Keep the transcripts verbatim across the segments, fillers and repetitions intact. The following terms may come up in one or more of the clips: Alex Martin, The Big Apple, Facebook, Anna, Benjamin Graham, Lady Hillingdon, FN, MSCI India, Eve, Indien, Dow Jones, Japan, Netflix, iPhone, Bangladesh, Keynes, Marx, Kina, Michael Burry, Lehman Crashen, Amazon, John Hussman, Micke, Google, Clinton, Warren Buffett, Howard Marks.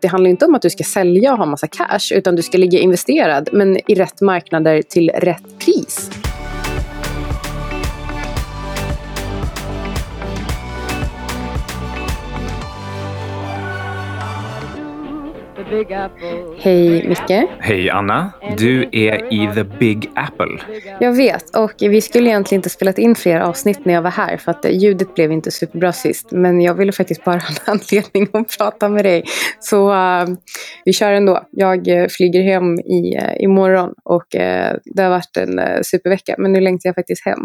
Det handlar inte om att du ska sälja och ha massa cash, utan du ska ligga investerad, men i rätt marknader till rätt pris. Hej Micke. Hej Anna. Du är i The Big Apple. Jag vet, och vi skulle egentligen inte spelat in fler avsnitt när jag var här för att ljudet blev inte superbra sist. Men jag ville faktiskt bara ha en anledning att prata med dig. Så uh, vi kör ändå. Jag flyger hem i, uh, imorgon och uh, det har varit en uh, supervecka. Men nu längtar jag faktiskt hem.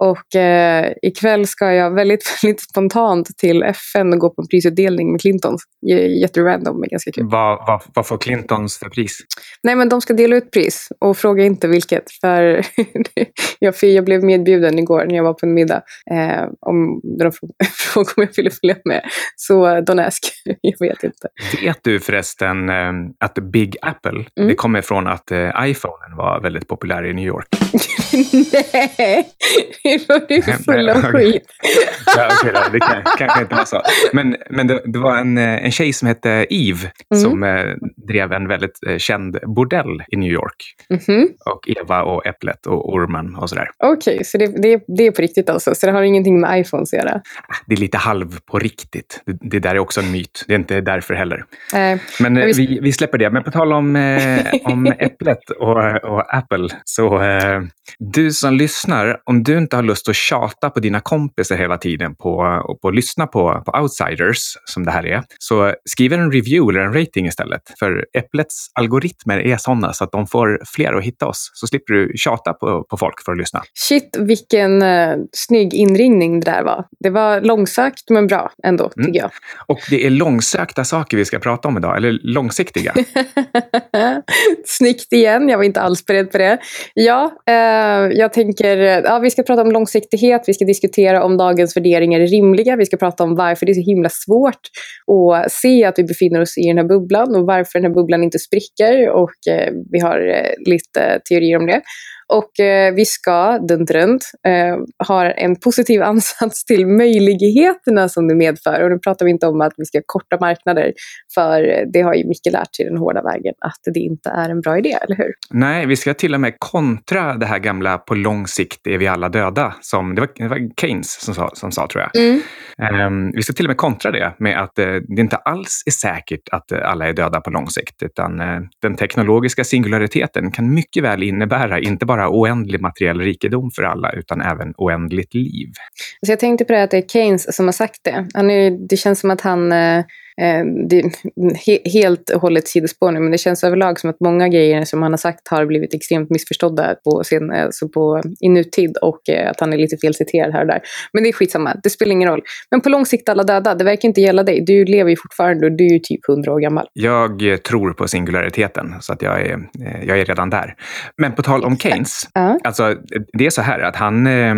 Och eh, ikväll ska jag väldigt, väldigt spontant till F N och gå på en prisutdelning med Clintons. J- jätterandom, men ganska kul. Vad, vad, vad får Clintons för pris? Nej, men de ska dela ut pris och fråga inte vilket. För jag, jag blev medbjuden igår när jag var på en middag. Eh, om de frågade om jag ville följa med. Så don't ask, jag vet inte. Vet du förresten eh, att Big Apple, mm. det kommer från att eh, iPhonen var väldigt populär i New York? Nej! Det är full av skit. Ja, okay, det kan, kanske inte var så. Men, men det, det var en, en tjej som hette Eve mm. som eh, drev en väldigt eh, känd bordell i New York. Mm-hmm. Och Eva och Äpplet och Orman och sådär. Okej, okay, så det, det, det är på riktigt alltså. Så det har ingenting med iPhones att göra? Det är lite halv på riktigt. Det, det där är också en myt. Det är inte därför heller. Äh, men eh, vi, vi släpper det. Men på tal om, eh, om Äpplet och, och Apple. Så eh, du som lyssnar, om du inte har lust att tjata på dina kompisar hela tiden på, och på att lyssna på, på outsiders, som det här är, så skriv en review eller en rating istället. För Äpplets algoritmer är sådana så att de får fler att hitta oss. Så slipper du tjata på, på folk för att lyssna. Shit, vilken eh, snygg inringning det där var. Det var långsökt men bra ändå, mm. tycker jag. Och det är långsökta saker vi ska prata om idag, eller långsiktiga. Snyggt igen, jag var inte alls beredd på det. Ja, eh, jag tänker, ja, vi ska prata om långsiktighet, vi ska diskutera om dagens värderingar är rimliga, vi ska prata om varför det är så himla svårt att se att vi befinner oss i den här bubblan och varför den här bubblan inte spricker, och eh, vi har eh, lite teorier om det. Och eh, vi ska, runt runt, eh, ha en positiv ansats till möjligheterna som det medför. Och nu pratar vi inte om att vi ska korta marknader, för det har ju Micke lärt sig den hårda vägen att det inte är en bra idé, eller hur? Nej, vi ska till och med kontra det här gamla på lång sikt är vi alla döda. Som, det, var, det var Keynes som sa, som sa tror jag. Mm. Eh, vi ska till och med kontra det med att eh, det inte alls är säkert att eh, alla är döda på lång sikt. Utan eh, den teknologiska singulariteten kan mycket väl innebära inte bara oändlig materiell rikedom för alla, utan även oändligt liv. Så jag tänkte på det att det är Keynes som har sagt det. Han är, det känns som att han eh, det, he, helt och hållet sidospår nu, men det känns överlag som att många grejer som han har sagt har blivit extremt missförstådda på sin, alltså på, i nutid, och eh, att han är lite felciterad här och där. Men det är skitsamma, det spelar ingen roll. Men på lång sikt alla döda, det verkar inte gälla dig. Du lever ju fortfarande och du är ju typ hundra år gammal. Jag tror på singulariteten, så att jag är, jag är redan där. Men på tal om Keynes, Uh-huh. alltså, det är så här att han, eh,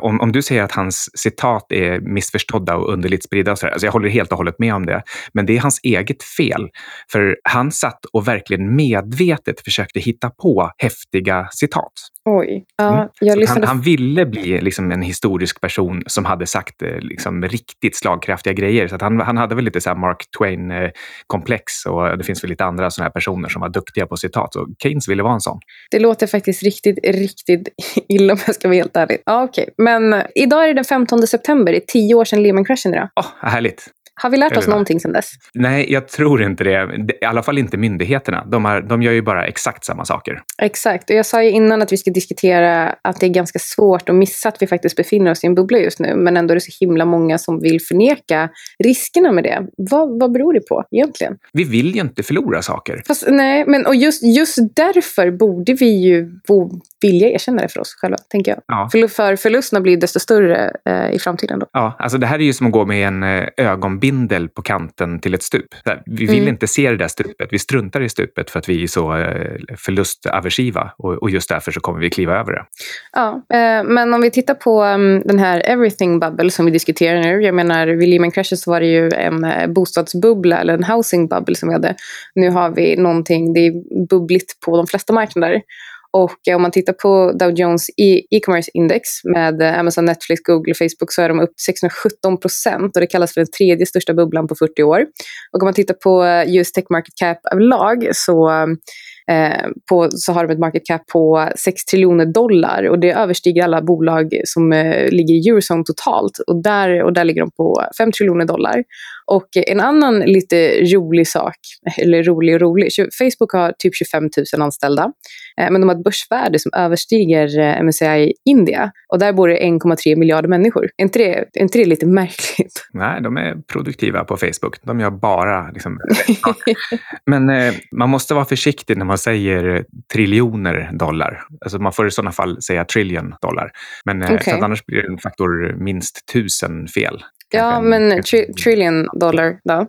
om, om du säger att hans citat är missförstådda och underligt spridda och så där, alltså jag håller helt och hållet med om det, men det är hans eget fel, för han satt och verkligen medvetet försökte hitta på häftiga citat. Oj. Ja, jag lyssnade... han, han ville bli liksom en historisk person som hade sagt liksom riktigt slagkraftiga grejer. Så att han, han hade väl lite så här Mark Twain-komplex, och det finns väl lite andra såna här personer som var duktiga på citat. Och Keynes ville vara en sån. Det låter faktiskt riktigt, riktigt illa om jag ska vara helt ärlig. Ja, okej. Men idag är det den femtonde september. Det är tio år sedan Lehman Crashen idag. Åh, oh, härligt. Har vi lärt oss Eller, någonting sedan dess? Nej, jag tror inte det. I alla fall inte myndigheterna. De, har, de gör ju bara exakt samma saker. Exakt. Och jag sa ju innan att vi ska diskutera att det är ganska svårt att missa att vi faktiskt befinner oss i en bubbla just nu. Men ändå är det så himla många som vill förneka riskerna med det. Vad, vad beror det på egentligen? Vi vill ju inte förlora saker. Fast, nej, men och just, just därför borde vi ju vilja erkänna det för oss själva, tänker jag. Ja. För, för förlusterna blir desto större eh, i framtiden då. Ja, alltså det här är ju som att gå med en eh, ögonblick bindel på kanten till ett stup. Vi vill mm. inte se det där stupet. Vi struntar i stupet för att vi är så förlustaversiva, och just därför så kommer vi kliva över det. Ja, men om vi tittar på den här everything bubble som vi diskuterar nu. Jag menar, vid Lehman Crashen så var det ju en bostadsbubbla eller en housing bubble som vi hade. Nu har vi någonting, det är bubbligt på de flesta marknader. Och om man tittar på Dow Jones e-commerce index med Amazon, Netflix, Google och Facebook så är de upp sexhundrasjutton procent och det kallas för den tredje största bubblan på fyrtio år. Och om man tittar på U S Tech Market Cap-lag så, eh, på, så har de ett market cap på sex triljoner dollar och det överstiger alla bolag som eh, ligger i eurozone totalt och där, och där ligger de på fem triljoner dollar. Och en annan lite rolig sak, eller rolig och rolig, Facebook har typ tjugofem tusen anställda, men de har ett börsvärde som överstiger M S C I India och där bor det en komma tre miljarder människor. Är inte det, är inte det lite märkligt? Nej, de är produktiva på Facebook. De gör bara liksom, men eh, man måste vara försiktig när man säger triljoner dollar. Alltså man får i sådana fall säga trillion dollar. Men eh, okay. för att annars blir det en faktor minst tusen fel. Ja, men tri- trillion dollar då.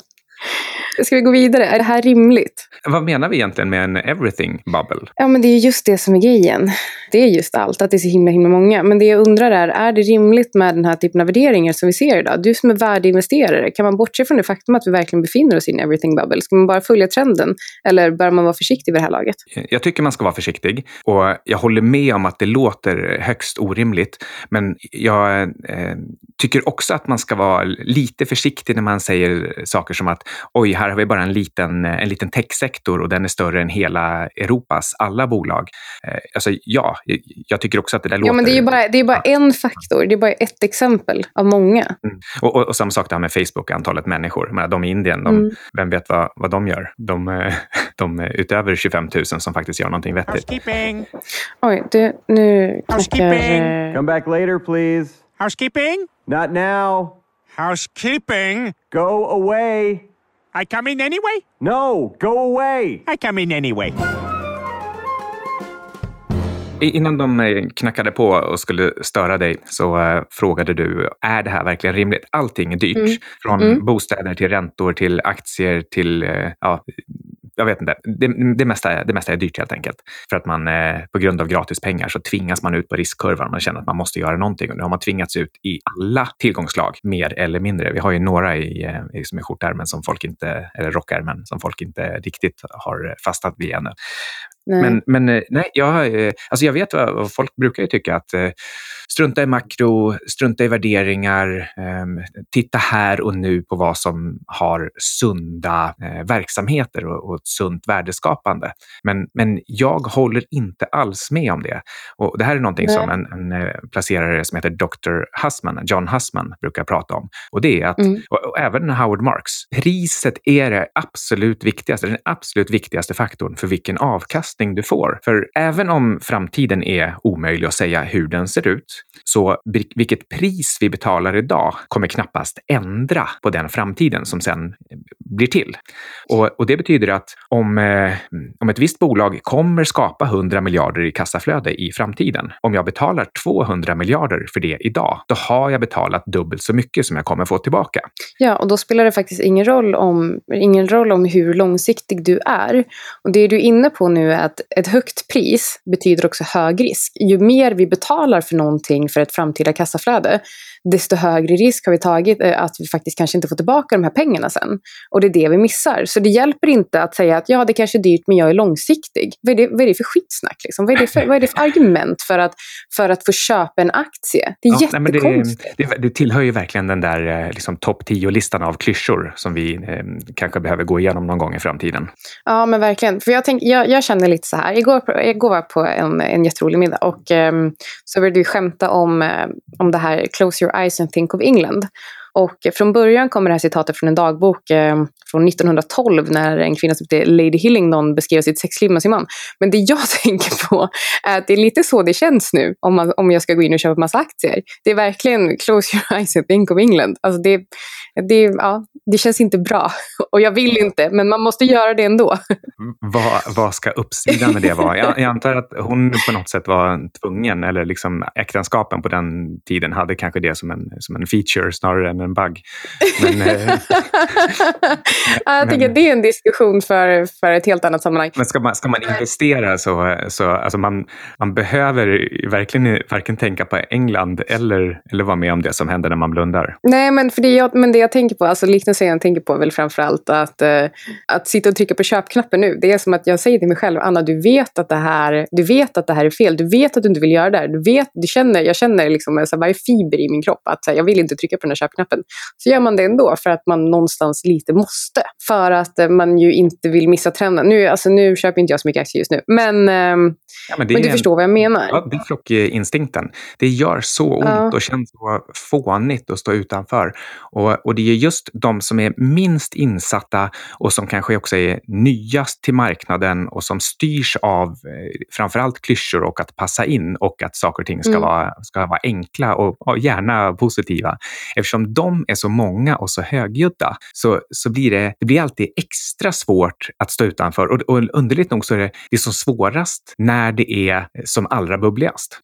Ska vi gå vidare? Är det här rimligt? Vad menar vi egentligen med en everything bubble? Ja, men det är just det som är grejen. Det är just allt, att det är så himla, himla många. Men det jag undrar är, är det rimligt med den här typen av värderingar som vi ser idag? Du som är värdeinvesterare, kan man bortse från det faktum att vi verkligen befinner oss i en everything bubble? Ska man bara följa trenden? Eller bör man vara försiktig vid det här laget? Jag tycker man ska vara försiktig. Och jag håller med om att det låter högst orimligt. Men jag eh, tycker också att man ska vara lite försiktig när man säger saker som att oj, här har vi bara en liten, en liten techsektor och den är större än hela Europas alla bolag. Alltså ja, jag tycker också att det där ja, låter... Ja, men det är ju bara, det är bara en faktor. Det är bara ett exempel av många. Mm. Och, och, och samma sak där med Facebook, antalet människor. Men de i Indien, de, mm. vem vet vad, vad de gör? De, de är utöver tjugofem tusen som faktiskt gör någonting vettigt. Housekeeping! Oj, du, nu knackar... Housekeeping! Come back later, please. Housekeeping? Not now. Housekeeping? Go away! I come in anyway? No, go away! I come in anyway. Innan de knackade på och skulle störa dig så uh, frågade du, är det här verkligen rimligt? Allting är dyrt. Mm. Från mm. bostäder till räntor till aktier till... Uh, ja, jag vet inte. Det, det, mesta, det mesta är dyrt helt enkelt. För att man eh, på grund av gratis pengar så tvingas man ut på riskkurvan. Man känner att man måste göra någonting. Och nu har man tvingats ut i alla tillgångslag, mer eller mindre. Vi har ju några i, i, som är skjortärmen som folk inte, eller rockärmen som folk inte riktigt har fastnat vid ännu. Nej. Men, men nej, jag, alltså jag vet vad folk brukar ju tycka att eh, strunta i makro, strunta i värderingar, eh, titta här och nu på vad som har sunda eh, verksamheter och, och ett sunt värdeskapande. Men, men jag håller inte alls med om det. Och det här är någonting nej. som en, en placerare som heter doktor Hussman, John Hussman, brukar prata om. Och det är att, mm. och, och även Howard Marks, priset är det absolut viktigaste, den absolut viktigaste faktorn för vilken avkastning du får. För även om framtiden är omöjlig att säga hur den ser ut, så vilket pris vi betalar idag kommer knappast ändra på den framtiden som sen blir till. Och, och det betyder att om, eh, om ett visst bolag kommer skapa hundra miljarder i kassaflöde i framtiden, om jag betalar tvåhundra miljarder för det idag, då har jag betalat dubbelt så mycket som jag kommer få tillbaka. Ja, och då spelar det faktiskt ingen roll om, ingen roll om hur långsiktig du är. Och det är du inne på nu är att ett högt pris betyder också hög risk. Ju mer vi betalar för någonting för ett framtida kassaflöde, desto högre risk har vi tagit att vi faktiskt kanske inte får tillbaka de här pengarna sen. Och det är det vi missar. Så det hjälper inte att säga att ja, det kanske är dyrt men jag är långsiktig. Vad är det, vad är det för skitsnack? Liksom? Vad, är det för, vad är det för argument för att, för att få köpa en aktie? Det är ja, jättekonstigt. Nej, men det, det, det tillhör ju verkligen den där liksom, topp tio-listan av klyschor som vi eh, kanske behöver gå igenom någon gång i framtiden. Ja, men verkligen. För jag, tänk, jag, jag känner lite så här. Igår, igår var jag på en, en jätterolig middag och eh, så började vi skämta om, eh, om det här close your Eyes and Think of England. Och från början kommer det här citatet från en dagbok eh, från nittonhundratolv när en kvinna som heter Lady Hillingdon beskrev sitt sexliv med sin man. Men det jag tänker på är att det är lite så det känns nu om, man, om jag ska gå in och köpa massa aktier. Det är verkligen close your eyes and think of England. Alltså det, det, ja, det känns inte bra. Och jag vill inte, men man måste göra det ändå. Vad, vad ska uppsidan med det vara? Jag, jag antar att hon på något sätt var tvungen, eller liksom äktenskapen på den tiden hade kanske det som en, som en feature snarare än en bagg. Men, jag tycker men, det är en diskussion för, för ett helt annat sammanhang. Men ska man, ska man investera så, så alltså man, man behöver verkligen varken tänka på England eller, eller vara med om det som händer när man blundar. Nej, men, för det, jag, men det jag tänker på, alltså liknelsen jag tänker på är väl framförallt att, att sitta och trycka på köpknappen nu. Det är som att jag säger till mig själv, Anna, du vet att det här, du vet att det här är fel. Du vet att du inte vill göra det här. Du vet, du känner, jag känner liksom så här, varje fiber i min kropp att så här, jag vill inte trycka på den här köpknappen. Så gör man det ändå för att man någonstans lite måste. För att man ju inte vill missa trenden. Nu, alltså, nu köper inte jag så mycket aktier just nu. Men, ja, men, det men du en, förstår vad jag menar. Ja, det är flockinstinkten. Det gör så ont ja. och känns så fånigt att stå utanför. Och, och det är just de som är minst insatta och som kanske också är nyast till marknaden och som styrs av eh, framförallt klyschor och att passa in och att saker och ting ska, mm. vara, ska vara enkla och, och gärna positiva. Eftersom de är så många och så högljudda så, så blir det, det blir alltid extra svårt att stå utanför. Och, och underligt nog så är det, det är som svårast när det är som allra bubbligast.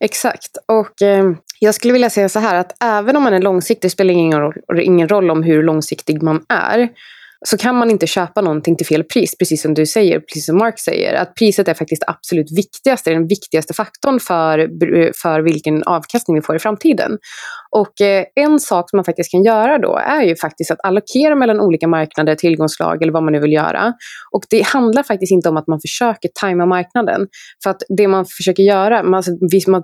Exakt. Och eh, jag skulle vilja säga så här att även om man är långsiktig spelar ingen roll, ingen roll om hur långsiktig man är. Så kan man inte köpa någonting till fel pris, precis som du säger, precis som Mark säger. Att priset är faktiskt absolut viktigaste, den viktigaste faktorn för, för vilken avkastning vi får i framtiden. Och eh, en sak som man faktiskt kan göra då är ju faktiskt att allokera mellan olika marknader, tillgångslag eller vad man nu vill göra. Och det handlar faktiskt inte om att man försöker tajma marknaden. För att det man försöker göra, man,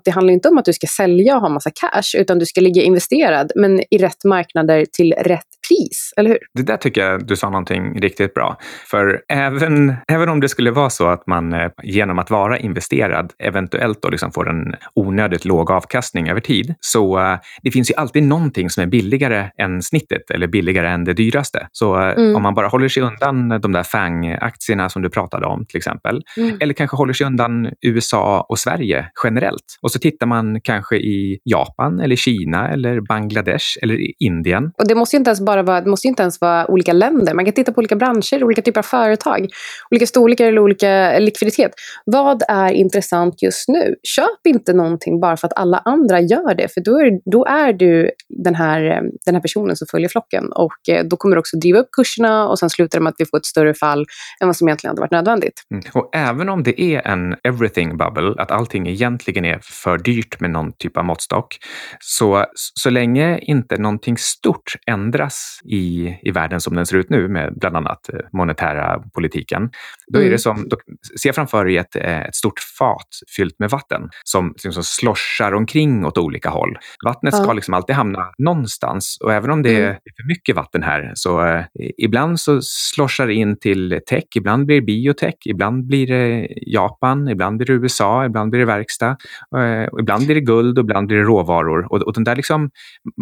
det handlar inte om att du ska sälja och ha massa cash, utan du ska ligga investerad men i rätt marknader till rätt pris, eller hur? Det där tycker jag du sa någonting riktigt bra. För även, även om det skulle vara så att man genom att vara investerad eventuellt då liksom får en onödigt låg avkastning över tid, så det finns ju alltid någonting som är billigare än snittet eller billigare än det dyraste. Så mm. om man bara håller sig undan de där F A N G-aktierna som du pratade om till exempel, mm. eller kanske håller sig undan U S A och Sverige generellt. Och så tittar man kanske i Japan eller Kina eller Bangladesh eller Indien. Och det måste ju inte ens bara vara, det måste ju inte ens vara olika länder. Man kan titta på olika branscher, olika typer av företag, olika storlekar eller olika likviditet. Vad är intressant just nu? Köp inte någonting bara för att alla andra gör det, för då är, då är du den här, den här personen som följer flocken och då kommer du också driva upp kurserna och sen slutar det med att vi får ett större fall än vad som egentligen hade varit nödvändigt. Mm. Och även om det är en everything bubble, att allting egentligen är för dyrt med någon typ av måttstock, så, så länge inte någonting stort ändras i, i världen som den ser ut nu med bland annat monetära politiken. Då är mm. det som, då ser framför dig ett, ett stort fat fyllt med vatten som liksom sloshar omkring åt olika håll. Vattnet ja. ska liksom alltid hamna någonstans och även om det mm. är för mycket vatten här så eh, ibland så sloshar det in till tech, ibland blir det biotech, ibland blir det Japan, ibland blir det U S A, ibland blir det verkstad, eh, och ibland blir det guld och ibland blir det råvaror. Och, och den där liksom,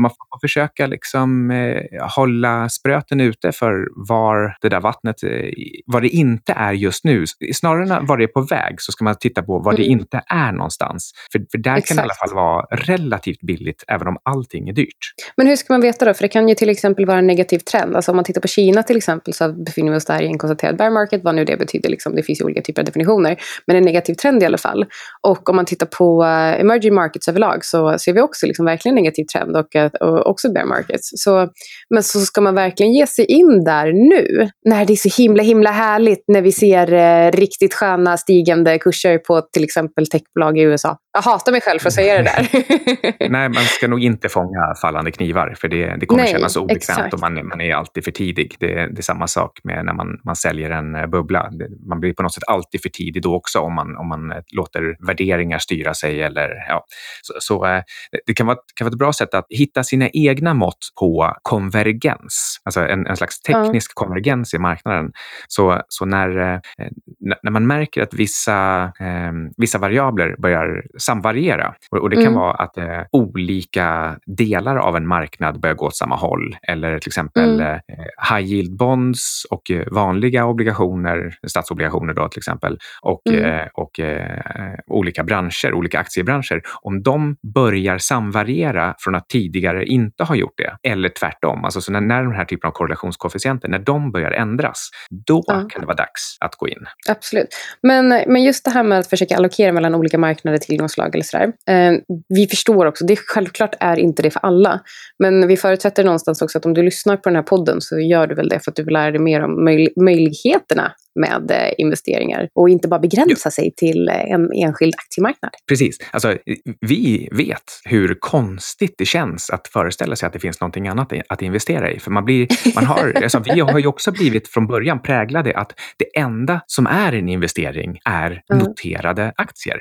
man får försöka liksom eh, hålla spröten ute för var det där vattnet, vad det inte är just nu. Snarare än vad det är på väg så ska man titta på vad det mm. inte är någonstans. För, för där Exakt. kan det i alla fall vara relativt billigt även om allting är dyrt. Men hur ska man veta då? För det kan ju till exempel vara en negativ trend. Alltså om man tittar på Kina till exempel så befinner vi oss där i en konstaterad bear market, vad nu det betyder. Liksom. Det finns ju olika typer av definitioner. Men en negativ trend i alla fall. Och om man tittar på emerging markets överlag så ser vi också liksom verkligen en negativ trend och, och också bear markets. Så, men så ska man verkligen ge sig in där nu, när det är så himla himla härligt när vi ser eh, riktigt sköna stigande kurser på till exempel techbolag i U S A. Jag hatar mig själv för att säga det där. Nej, man ska nog inte fånga fallande knivar för det, det kommer Nej, kännas obekvämt exakt. och man, man är alltid för tidig. Det, det är samma sak med när man, man säljer en bubbla. Man blir på något sätt alltid för tidig då också om man, om man låter värderingar styra sig. Eller, ja. Så, så det kan vara, kan vara ett bra sätt att hitta sina egna mått på konvergens. Alltså en, en slags teknisk ja. konvergens i marknaden. Så, så när, när man märker att vissa, eh, vissa variabler börjar samvariera. Och det kan mm. vara att eh, olika delar av en marknad börjar gå åt samma håll. Eller till exempel mm. eh, high yield bonds och vanliga obligationer, statsobligationer då till exempel. Och, mm. eh, och eh, olika branscher, olika aktiebranscher. Om de börjar samvariera från att tidigare inte ha gjort det. Eller tvärtom. Alltså så när, när den här typen typen av korrelationskoefficienter, när de börjar ändras, då ja. kan det vara dags att gå in. Absolut. Men, men just det här med att försöka allokera mellan olika marknader, tillgångsslag eller sådär. Eh, vi förstår också, det självklart är inte det för alla. Men vi förutsätter någonstans också att om du lyssnar på den här podden så gör du väl det för att du vill lära dig mer om möj- möjligheterna med investeringar och inte bara begränsa jo. sig till en enskild aktiemarknad. Precis. Alltså, vi vet hur konstigt det känns att föreställa sig att det finns någonting annat att investera i. För man blir, man har, alltså, vi har ju också blivit från början präglade att det enda som är en investering är mm. noterade aktier.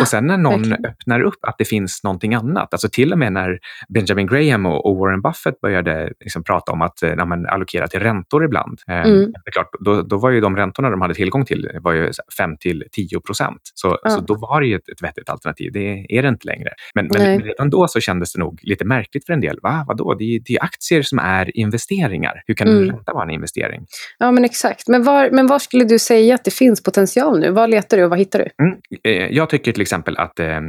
Och sen när någon Verkligen. öppnar upp att det finns någonting annat, alltså till och med när Benjamin Graham och, och Warren Buffett började liksom prata om att när man allokerar till räntor ibland, mm. eh, klart, då, då var ju de räntor när de hade tillgång till var ju fem till tio procent. Så, ja. så då var det ju ett, ett vettigt alternativ. Det är det inte längre. Men, men redan då så kändes det nog lite märkligt för en del. Va? Vadå? Det är, det är aktier som är investeringar. Hur kan mm. en ränta vara en investering? Ja, men exakt. Men var, men var skulle du säga att det finns potential nu? Vad letar du och vad hittar du? Mm. Jag tycker till exempel att eh,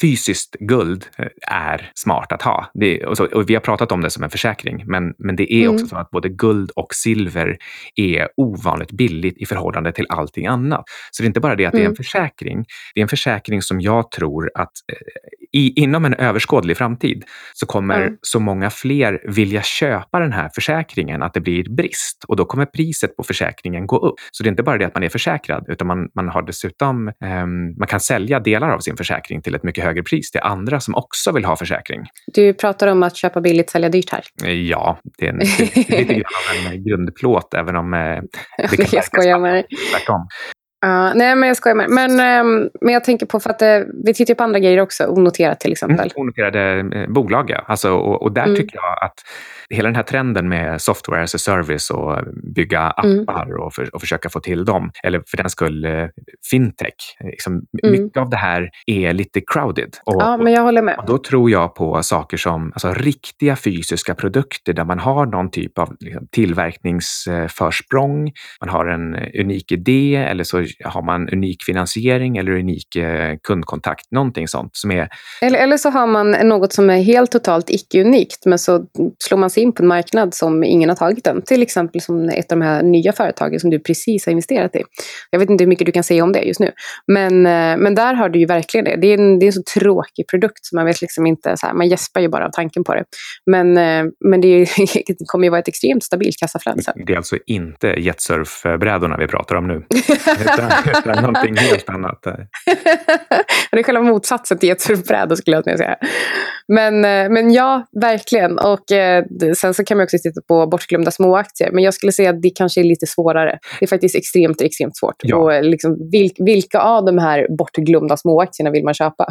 fysiskt guld är smart att ha. Det, och, så, och vi har pratat om det som en försäkring. Men, men det är mm. också så att både guld och silver är ovanligt billigt i förhållande till allting annat. Så det är inte bara det att mm. det är en försäkring. Det är en försäkring som jag tror att i, inom en överskådlig framtid så kommer mm. så många fler vilja köpa den här försäkringen att det blir brist. Och då kommer priset på försäkringen gå upp. Så det är inte bara det att man är försäkrad, utan man, man har dessutom eh, man kan sälja delar av sin försäkring till ett mycket högre pris till andra som också vill ha försäkring. Du pratar om att köpa billigt, sälja dyrt här. Ja, det är en, lite grann en grundplåt, även om eh, det kan jag skojar med dig. Uh, nej, men jag skojar med men, um, men jag tänker på, för att uh, vi tittar på andra grejer också, onoterat till exempel. Mm, onoterade eh, bolag, ja. Alltså, och, och där mm. tycker jag att hela den här trenden med software as a service och bygga appar mm. och, för, och försöka få till dem, eller för den skull eh, fintech, liksom, mm. mycket av det här är lite crowded. Och, ja, men jag håller med. Och då tror jag på saker som alltså, riktiga fysiska produkter där man har någon typ av liksom, tillverkningsförsprång, eh, man har en unik idé eller så har man unik finansiering eller unik eh, kundkontakt, någonting sånt som är... Eller, eller så har man något som är helt totalt icke-unikt, men så slår man sig in på en marknad som ingen har tagit den. Till exempel som ett av de här nya företagen som du precis har investerat i. Jag vet inte hur mycket du kan säga om det just nu. Men, eh, men där har du ju verkligen det. Det är en, det är en så tråkig produkt som man vet liksom inte, så här, man gäspar ju bara av tanken på det. Men, eh, men det, är, det kommer ju vara ett extremt stabilt kassaflöde sen. Det är alltså inte jetsurfbrädorna vi pratar om nu. Någonting helt annat. Det är själva motsatsen till jetsurfbrädor skulle jag säga. Men, men ja, verkligen. Och eh, sen så kan man också titta på bortglömda små aktier. Men jag skulle säga att det kanske är lite svårare. Det är faktiskt extremt, extremt svårt. Ja. Och liksom, vilk, vilka av de här bortglömda små aktierna vill man köpa?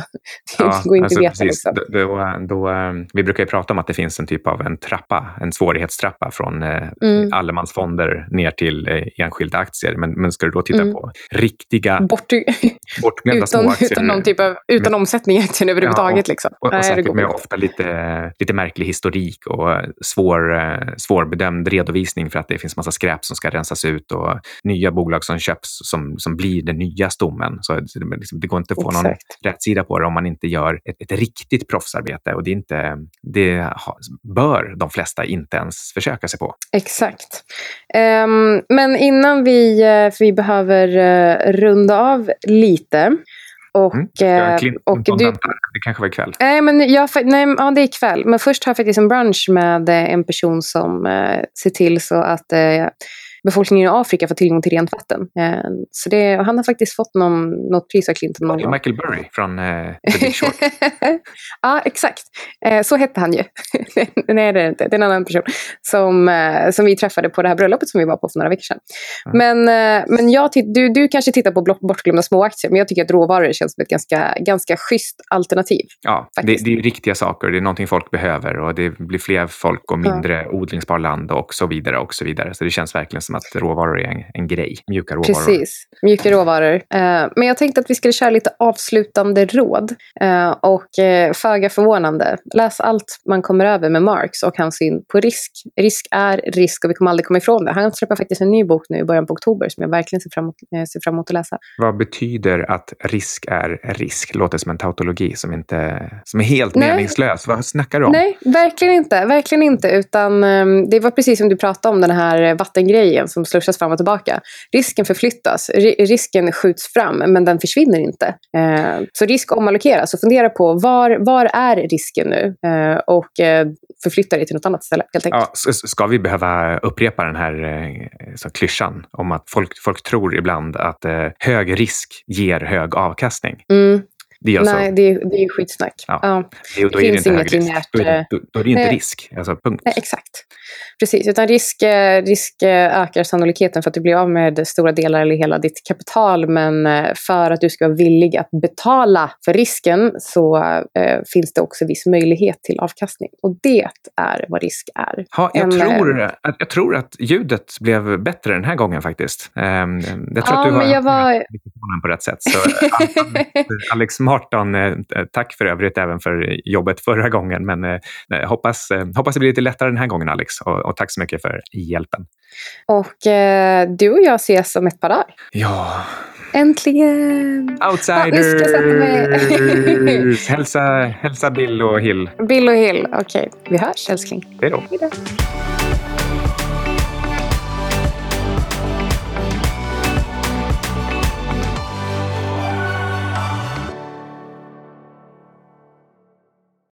Det ja, går inte alltså, veta. Liksom. Då, då, då, vi brukar ju prata om att det finns en typ av en trappa, en svårighetstrappa från eh, mm. allemansfonder ner till eh, enskilda aktier. Men, men ska du då titta mm. på riktiga Bort, bortglömda utan, små aktier. Utan, någon typ av, utan men, omsättning i aktien överhuvudtaget. Ja, och, liksom. och, och, och säkert med ofta lite, lite märklig historik och svår, svårbedömd redovisning för att det finns massa skräp som ska rensas ut och nya bolag som köps som, som blir den nya stommen. Så det, liksom, det går inte att få Exakt. någon rätt sida på det om man inte gör ett, ett riktigt proffsarbete. Och det, är inte, det bör de flesta inte ens försöka sig på. Exakt. Um, men innan vi, för vi behöver uh, runda av lite. Och, mm, jag och du, det kanske var ikväll. Nej, men jag, nej, ja, det är ikväll. Men först har jag faktiskt en brunch med en person som eh, ser till så att eh, befolkningen i Afrika får tillgång till rent vatten. Eh, så det, han har faktiskt fått någon, något pris av Clinton. Någon gång. Michael Burry från eh, The Big Short. Ja, exakt. Eh, så hette han ju. Nej, det är inte. Det är en annan person som, eh, som vi träffade på det här bröllopet som vi var på för några veckor sedan. Mm. Men, eh, men jag t- du, du kanske tittar på bortglömda småaktier, men jag tycker att råvaror känns som ett ganska, ganska schysst alternativ. Ja, det, det är riktiga saker. Det är någonting folk behöver och det blir fler folk och mindre ja. odlingsbar land och så vidare och så vidare. Så det känns verkligen som som att råvaror är en, en grej. Mjuka råvaror. Precis, mjuka råvaror. Eh, men jag tänkte att vi skulle köra lite avslutande råd. Eh, och eh, föga förvånande, läs allt man kommer över med Marx och hans syn på risk. Risk är risk och vi kommer aldrig komma ifrån det. Han släpper faktiskt en ny bok nu i början på oktober som jag verkligen ser fram, ser fram emot att läsa. Vad betyder att risk är risk? Låter som en tautologi som, inte, som är helt Nej. meningslös. Vad snackar du om? Nej, verkligen inte. Verkligen inte. Utan um, det var precis som du pratade om den här vattengrejen som slussas fram och tillbaka. Risken förflyttas. R- risken skjuts fram men den försvinner inte. Uh, så risk omallokeras och fundera på var, var är risken nu? Uh, och uh, förflytta det till något annat ställe helt enkelt. Ja, ska vi behöva upprepa den här så klyschan om att folk, folk tror ibland att eh, hög risk ger hög avkastning. Mm. Det är nej, det är, det är skitsnack. Ja. Ja. Det, då, det är det inte hög risk. Då, är, då, då är det inte nej. risk. Alltså, punkt. Nej, exakt. Precis, utan risk, risk ökar sannolikheten för att du blir av med stora delar eller hela ditt kapital. Men för att du ska vara villig att betala för risken så eh, finns det också viss möjlighet till avkastning. Och det är vad risk är. Ha, jag, en, tror, att, jag tror att ljudet blev bättre den här gången faktiskt. Um, jag tror ja, att du har var... på rätt sätt. Så, Alex Martin, tack för övrigt även för jobbet förra gången. Men eh, hoppas, hoppas det blir lite lättare den här gången, Alex. Och, och tack så mycket för hjälpen. Och eh, du och jag ses om ett par dagar. Ja. Äntligen! Outsiders! Ah, hälsa, hälsa Bill och Hill. Bill och Hill, okej. Okay. Vi hörs, älskling. Hej då. Hej då.